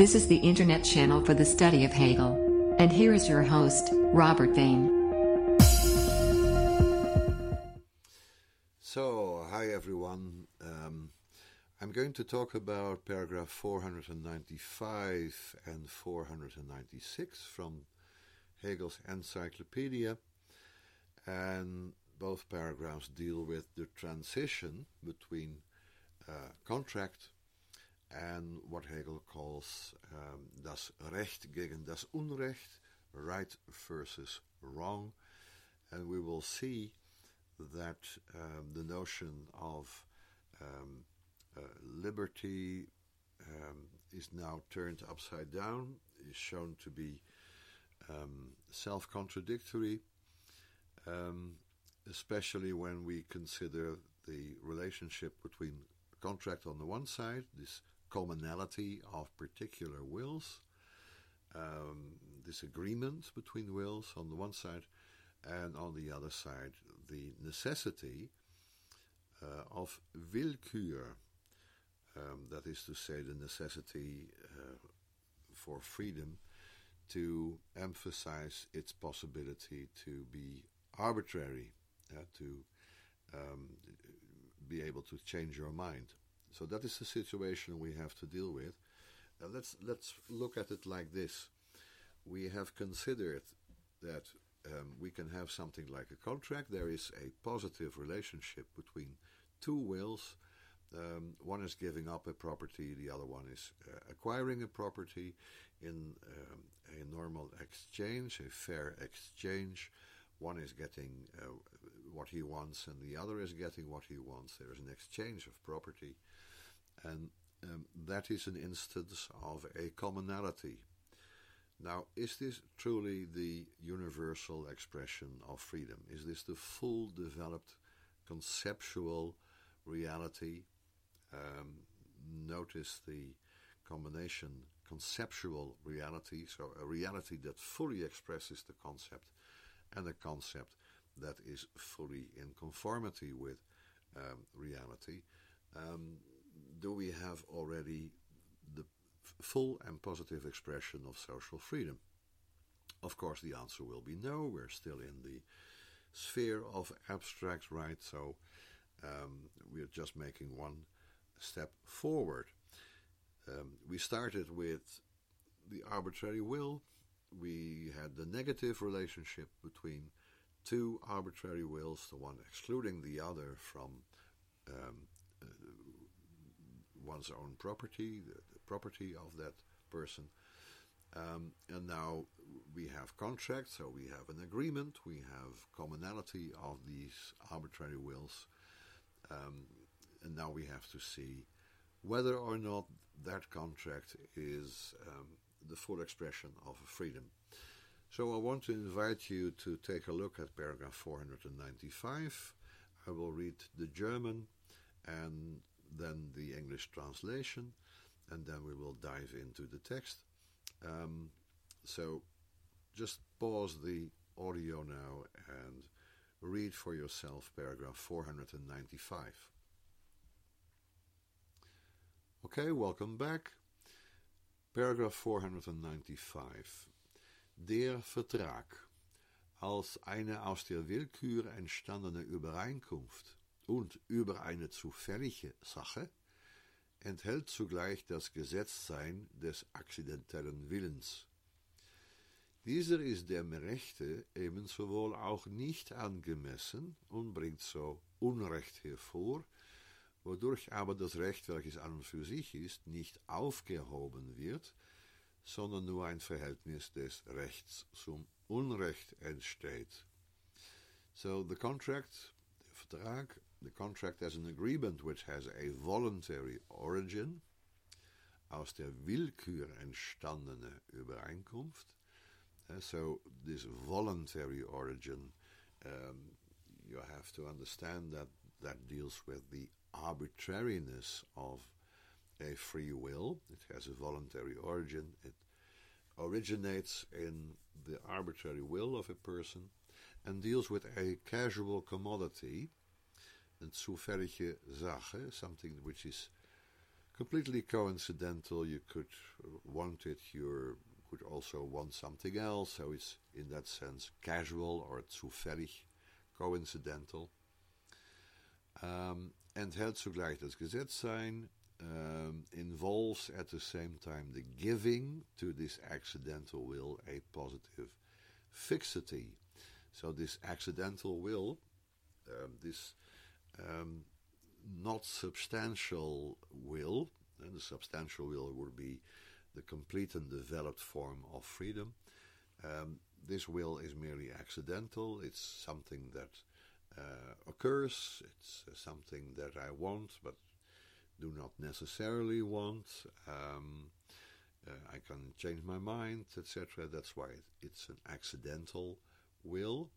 This is the internet channel for the study of Hegel. And here is your host, Robert Vane. So, hi everyone. I'm going to talk about paragraph 495 and 496 from Hegel's Encyclopedia. And both paragraphs deal with the transition between contract and what Hegel calls das Recht gegen das Unrecht, right versus wrong. And we will see that the notion of liberty is now turned upside down, is shown to be self-contradictory, especially when we consider the relationship between contract on the one side, this commonality of particular wills, this agreement between wills on the one side, and on the other side, the necessity of Willkür, that is to say the necessity for freedom to emphasize its possibility to be arbitrary, to be able to change your mind. So that is the situation we have to deal with. Let's look at it like this. We have considered that we can have something like a contract. There is a positive relationship between two wills. One is giving up a property, the other one is acquiring a property in a normal exchange, a fair exchange. One is getting what he wants and the other is getting what he wants. There is an exchange of property, and that is an instance of a commonality. Now, is this truly the universal expression of freedom? Is this the full developed conceptual reality? Notice the combination conceptual reality, so a reality that fully expresses the concept and a concept that is fully in conformity with reality. Do we have already the full and positive expression of social freedom? Of course, the answer will be no. We're still in the sphere of abstract right, so we're just making one step forward. We started with the arbitrary will. We had the negative relationship between two arbitrary wills, the one excluding the other from one's own property, the property of that person. And now we have contracts, so we have an agreement, we have commonality of these arbitrary wills. And now we have to see whether or not that contract is the full expression of freedom. So I want to invite you to take a look at paragraph 495. I will read the German and then the English translation, and then we will dive into the text. So just pause the audio now and read for yourself paragraph 495. Okay, welcome back. Paragraph 495. Der Vertrag als eine aus der Willkür entstandene Übereinkunft und über eine zufällige Sache enthält zugleich das Gesetztsein des akzidentellen Willens. Dieser ist dem Rechte ebensowohl auch nicht angemessen und bringt so Unrecht hervor, wodurch aber das Recht, welches an und für sich ist, nicht aufgehoben wird, sondern nur ein Verhältnis des Rechts zum Unrecht entsteht. So the contract, der Vertrag, the contract as an agreement which has a voluntary origin, aus der Willkür entstandene Übereinkunft. So this voluntary origin, you have to understand that deals with the arbitrariness of a free will. It has a voluntary origin. It originates in the arbitrary will of a person and deals with a casual commodity, een zufällige Sache, something which is completely coincidental. You could want it, you could also want something else, so it's in that sense casual or zufällig, coincidental. Enthält zugleich das Gesetz sein, involves at the same time the giving to this accidental will a positive fixity. So this accidental will, this not substantial will, and the substantial will would be the complete and developed form of freedom. This will is merely accidental. It's something that occurs. It's something that I want, but do not necessarily want. I can change my mind, etc. That's why it's an accidental will.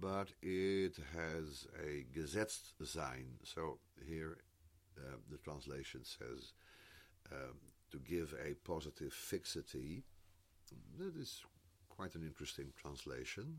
But it has a gesetzt sein. So here the translation says to give a positive fixity. That is quite an interesting translation.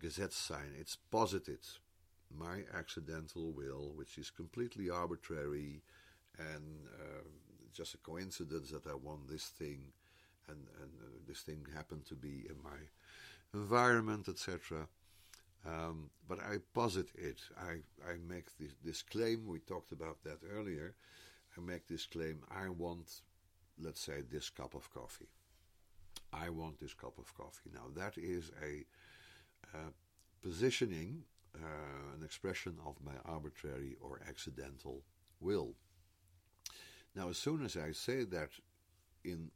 Gesetzt sein, it's posited. My accidental will, which is completely arbitrary and just a coincidence that I want this thing, and this thing happened to be in my environment, etc. But I posit it. I make this claim. We talked about that earlier. I make this claim. I want, let's say, this cup of coffee. I want this cup of coffee. Now, that is a positioning, an expression of my arbitrary or accidental will. Now, as soon as I say that in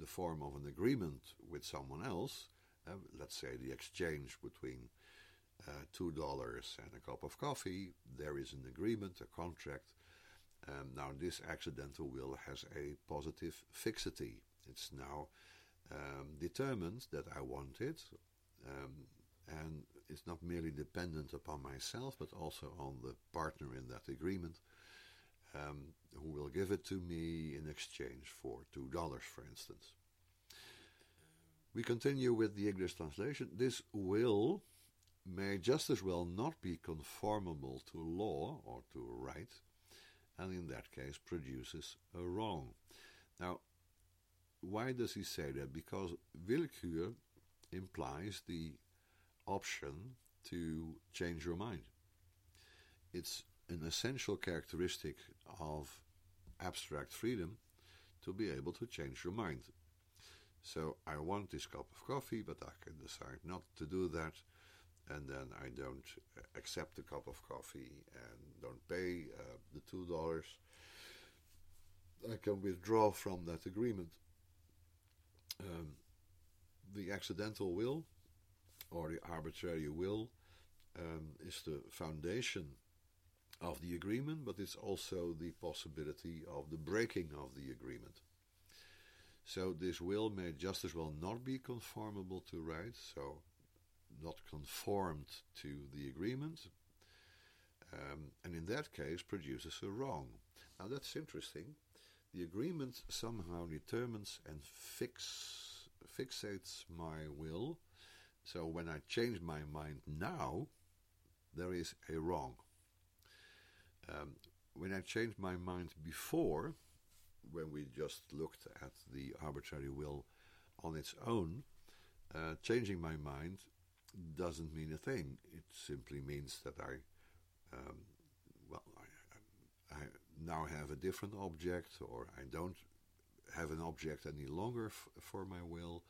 the form of an agreement with someone else, let's say the exchange between $2 and a cup of coffee, there is an agreement, a contract. Now, this accidental will has a positive fixity. It's now determined that I want it, and it's not merely dependent upon myself, but also on the partner in that agreement, who will give it to me in exchange for $2, for instance. We continue with the English translation. This will may just as well not be conformable to law or to right, and in that case produces a wrong. Now, why does he say that? Because Willkür implies the option to change your mind. It's an essential characteristic of abstract freedom to be able to change your mind. So I want this cup of coffee, but I can decide not to do that, and then I don't accept the cup of coffee and don't pay the $2. I can withdraw from that agreement. The accidental will, or the arbitrary will, is the foundation of the agreement, but it's also the possibility of the breaking of the agreement. So this will may just as well not be conformable to right, so not conformed to the agreement, and in that case produces a wrong. Now that's interesting. The agreement somehow determines and fixates my will, so when I change my mind now, there is a wrong. When I changed my mind before, when we just looked at the arbitrary will on its own, changing my mind doesn't mean a thing. It simply means that I now have a different object, or I don't have an object any longer for my will.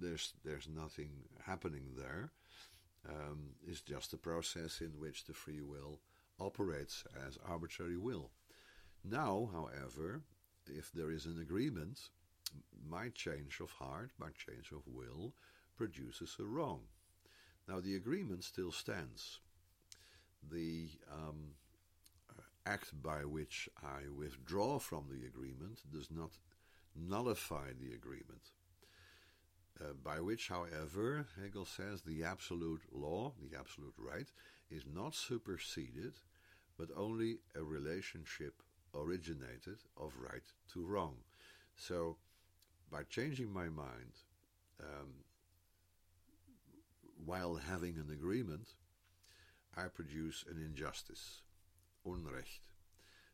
There's nothing happening there. It's just a process in which the free will operates as arbitrary will. Now, however, if there is an agreement, my change of heart, my change of will, produces a wrong. Now, the agreement still stands. The act by which I withdraw from the agreement does not nullify the agreement. By which, however, Hegel says the absolute law, the absolute right, is not superseded, but only a relationship originated of right to wrong. So, by changing my mind, while having an agreement, I produce an injustice, Unrecht.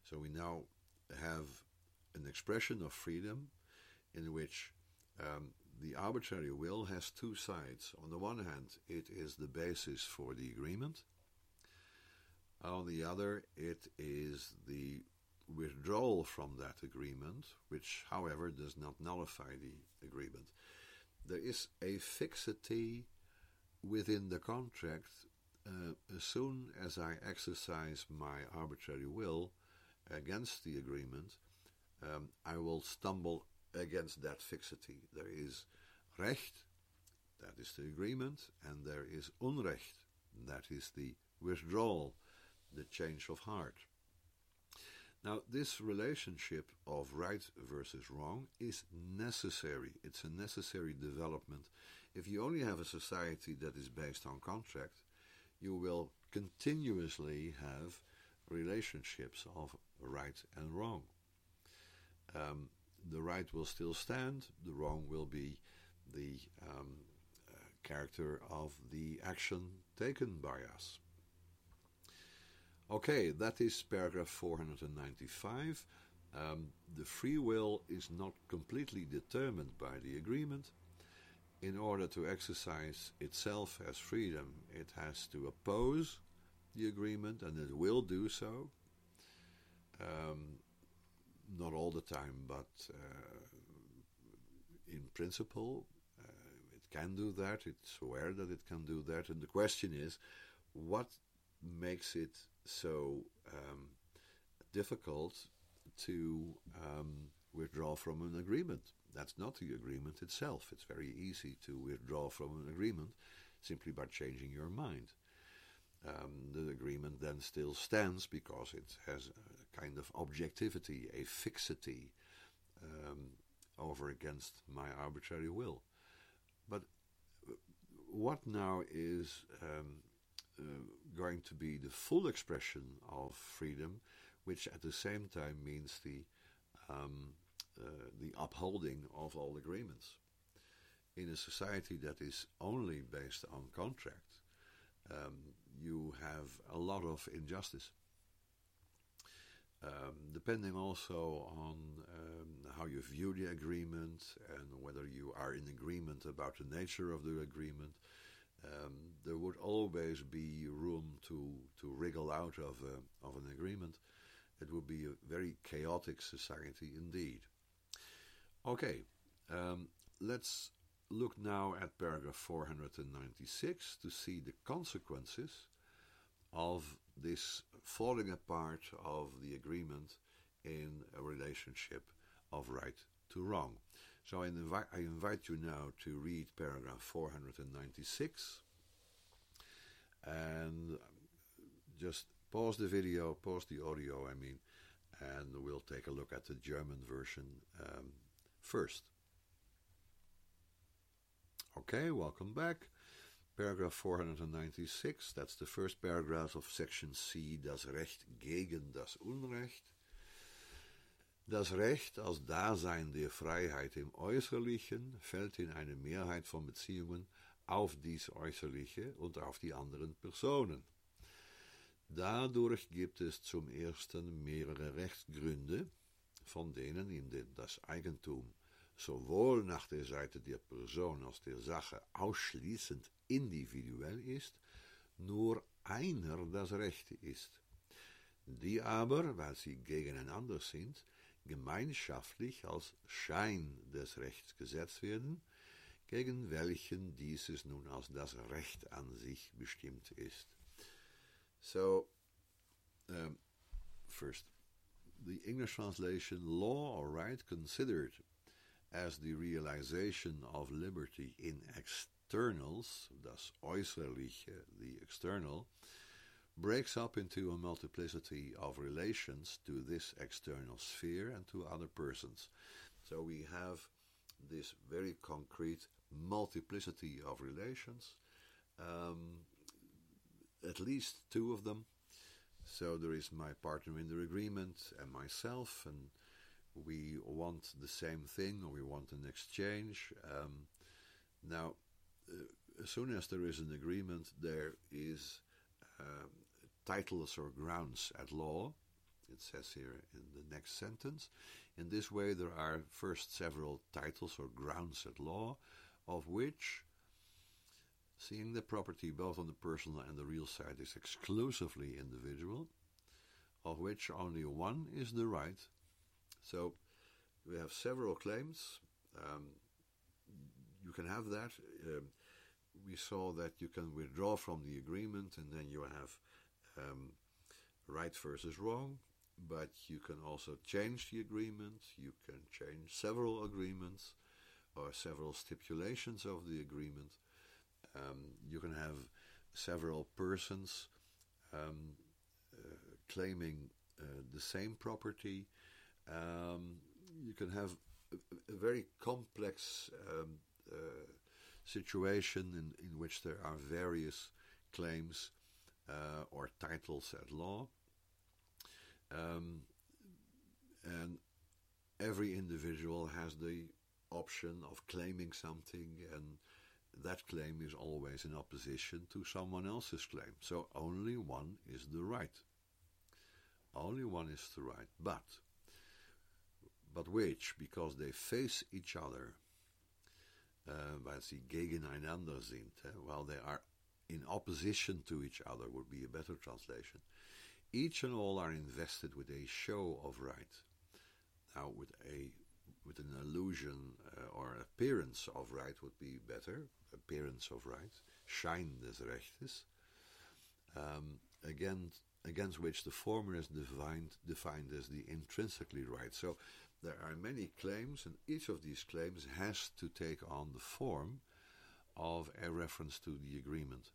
So we now have an expression of freedom in which the arbitrary will has two sides. On the one hand, it is the basis for the agreement. On the other, it is the withdrawal from that agreement, which, however, does not nullify the agreement. There is a fixity within the contract. As soon as I exercise my arbitrary will against the agreement, I will stumble against that fixity. There is Recht, that is the agreement, and there is Unrecht, that is the withdrawal, the change of heart. Now, this relationship of right versus wrong is necessary. It's a necessary development. If you only have a society that is based on contract, you will continuously have relationships of right and wrong. The right will still stand, the wrong will be the character of the action taken by us. Okay, that is paragraph 495. The free will is not completely determined by the agreement. In order to exercise itself as freedom, it has to oppose the agreement, and it will do so. Not all the time, but in principle, it can do that. It's aware that it can do that. And the question is, what makes it so difficult to withdraw from an agreement? That's not the agreement itself. It's very easy to withdraw from an agreement simply by changing your mind. The agreement then still stands because it has a kind of objectivity, a fixity over against my arbitrary will. But what now is going to be the full expression of freedom, which at the same time means the upholding of all agreements. In a society that is only based on contract, you have a lot of injustice. Depending also on how you view the agreement and whether you are in agreement about the nature of the agreement, there would always be room to wriggle out of an agreement. It would be a very chaotic society indeed. Okay, let's look now at paragraph 496 to see the consequences of this falling apart of the agreement in a relationship of right to wrong. So I invite you now to read paragraph 496 and just pause the video, pause the audio, and we'll take a look at the German version first. Okay, welcome back. Paragraph 496, that's the first paragraph of section C, das Recht gegen das Unrecht. Das Recht als Dasein der Freiheit im Äußerlichen fällt in eine Mehrheit von Beziehungen auf dies Äußerliche und auf die anderen Personen. Dadurch gibt es zum Ersten mehrere Rechtsgründe, von denen in dem das Eigentum sowohl nach der Seite der Person als der Sache ausschließend individuell ist, nur einer das Recht ist, die aber, weil sie gegeneinander sind, gemeinschaftlich als Schein des Rechts gesetzt werden, gegen welchen dieses nun als das Recht an sich bestimmt ist. So, first, the English translation, law or right considered as the realization of liberty in externals, das Äußerliche, the external, breaks up into a multiplicity of relations to this external sphere and to other persons. So we have this very concrete multiplicity of relations, at least two of them. So there is my partner in the agreement and myself, and we want the same thing, or we want an exchange. Now, as soon as there is an agreement, there is titles or grounds at law, it says here in the next sentence. In this way there are first several titles or grounds at law, of which, seeing the property both on the personal and the real side is exclusively individual, of which only one is the right. So we have several claims. You can have that. We saw that you can withdraw from the agreement, and then you have right versus wrong, but you can also change the agreement. You can change several agreements or several stipulations of the agreement. You can have several persons claiming the same property. You can have a very complex situation in which there are various claims or titles at law. And every individual has the option of claiming something, and that claim is always in opposition to someone else's claim. So only one is the right. Only one is the right. But which, because they face each other, weil sie gegeneinander sind, while they are in opposition to each other would be a better translation. Each and all are invested with a show of right. Now, with an illusion or appearance of right would be better. Appearance of right, Schein des Rechtes, against which the former is defined as the intrinsically right. So there are many claims, and each of these claims has to take on the form of a reference to the agreement.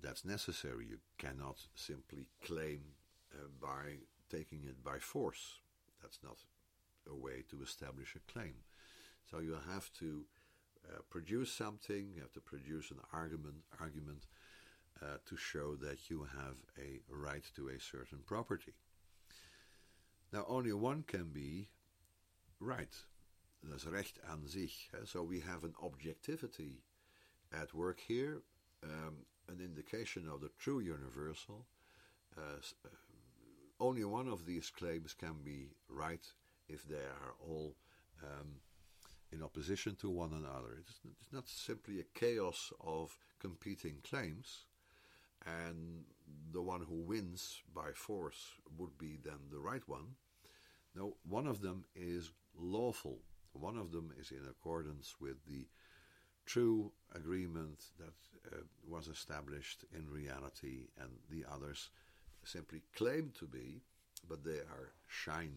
That's necessary. You cannot simply claim by taking it by force. That's not a way to establish a claim. So you have to produce something, you have to produce an argument to show that you have a right to a certain property. Now, only one can be right, das Recht an sich. So we have an objectivity at work here, an indication of the true universal. Only one of these claims can be right if they are all in opposition to one another. It's not simply a chaos of competing claims, and the one who wins by force would be then the right one. No, one of them is lawful. One of them is in accordance with the true agreement that was established in reality, and the others simply claim to be, but they are Schein.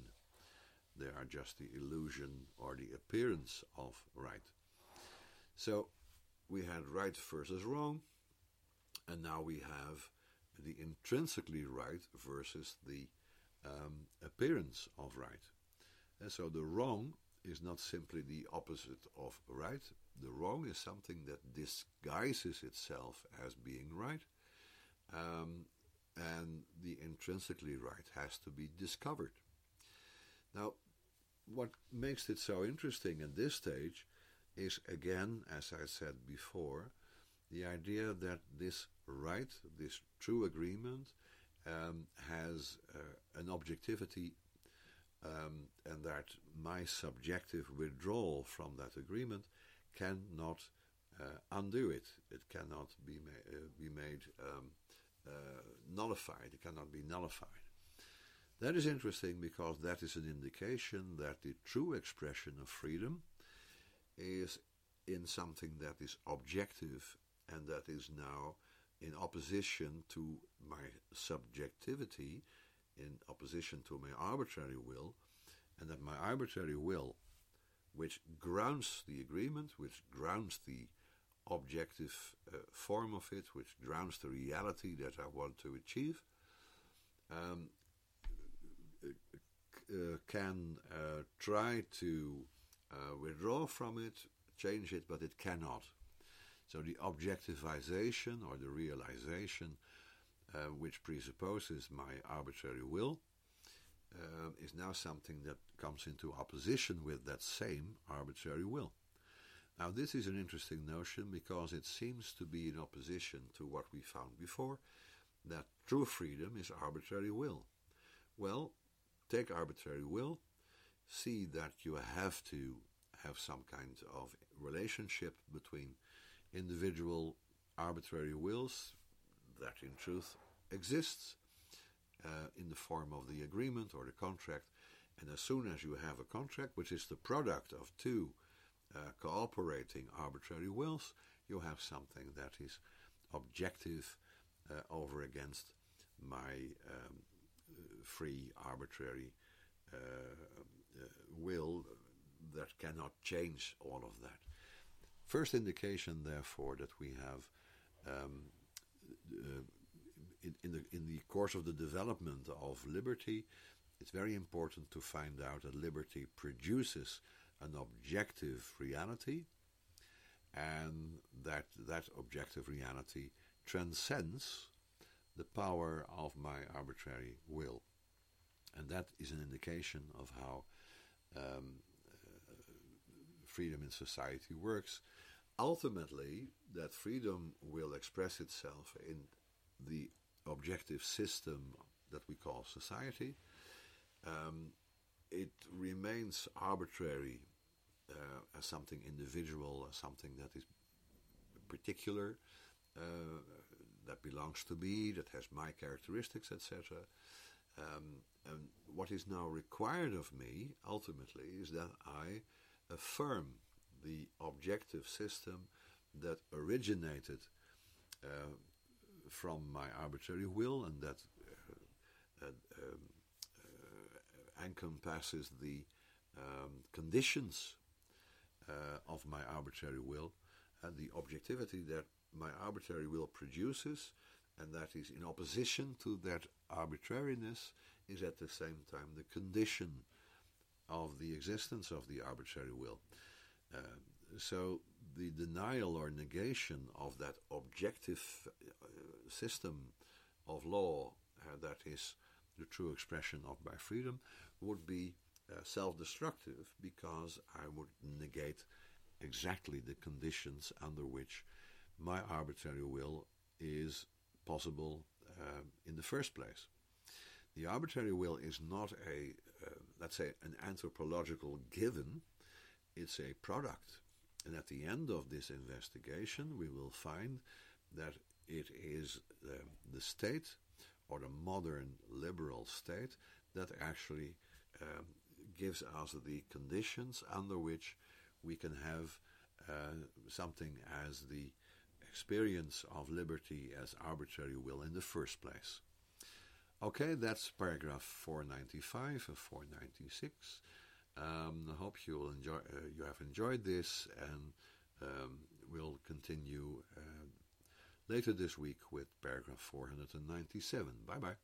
They are just the illusion or the appearance of right. So we had right versus wrong, and now we have the intrinsically right versus the appearance of right. And so the wrong is not simply the opposite of right. The wrong is something that disguises itself as being right, and the intrinsically right has to be discovered. Now, what makes it so interesting at this stage is, again, as I said before, the idea that this right, this true agreement, has an objectivity, and that my subjective withdrawal from that agreement cannot undo it. It cannot be made nullified. It cannot be nullified. That is interesting because that is an indication that the true expression of freedom is in something that is objective and that is now in opposition to my subjectivity, in opposition to my arbitrary will, and that my arbitrary will, which grounds the agreement, which grounds the objective form of it, which grounds the reality that I want to achieve, can try to withdraw from it, change it, but it cannot. So the objectivization or the realization which presupposes my arbitrary will is now something that comes into opposition with that same arbitrary will. Now, this is an interesting notion because it seems to be in opposition to what we found before, that true freedom is arbitrary will. Well, take arbitrary will, see that you have to have some kind of relationship between individual arbitrary wills that in truth exists in the form of the agreement or the contract. And as soon as you have a contract, which is the product of two cooperating arbitrary wills, you have something that is objective over against my free arbitrary will that cannot change all of that. First indication, therefore, that we have in the course of the development of liberty, it's very important to find out that liberty produces an objective reality, and that objective reality transcends the power of my arbitrary will. And that is an indication of how freedom in society works. Ultimately, that freedom will express itself in the objective system that we call society. It remains arbitrary as something individual, as something that is particular, that belongs to me, that has my characteristics, etc. And what is now required of me, ultimately, is that I affirm the objective system that originated from my arbitrary will, and that encompasses the conditions of my arbitrary will, and the objectivity that my arbitrary will produces, and that is in opposition to that arbitrariness, is at the same time the condition of the existence of the arbitrary will. So the denial or negation of that objective system of law that is the true expression of my freedom would be self-destructive, because I would negate exactly the conditions under which my arbitrary will is possible in the first place. The arbitrary will is not a, let's say, an anthropological given. It's a product. And at the end of this investigation, we will find that it is the state, or the modern liberal state, that actually gives us the conditions under which we can have something as the experience of liberty as arbitrary will in the first place. Okay, that's paragraph 495 and 496. I hope you will enjoy. You have enjoyed this, and we'll continue later this week with paragraph 497. Bye bye.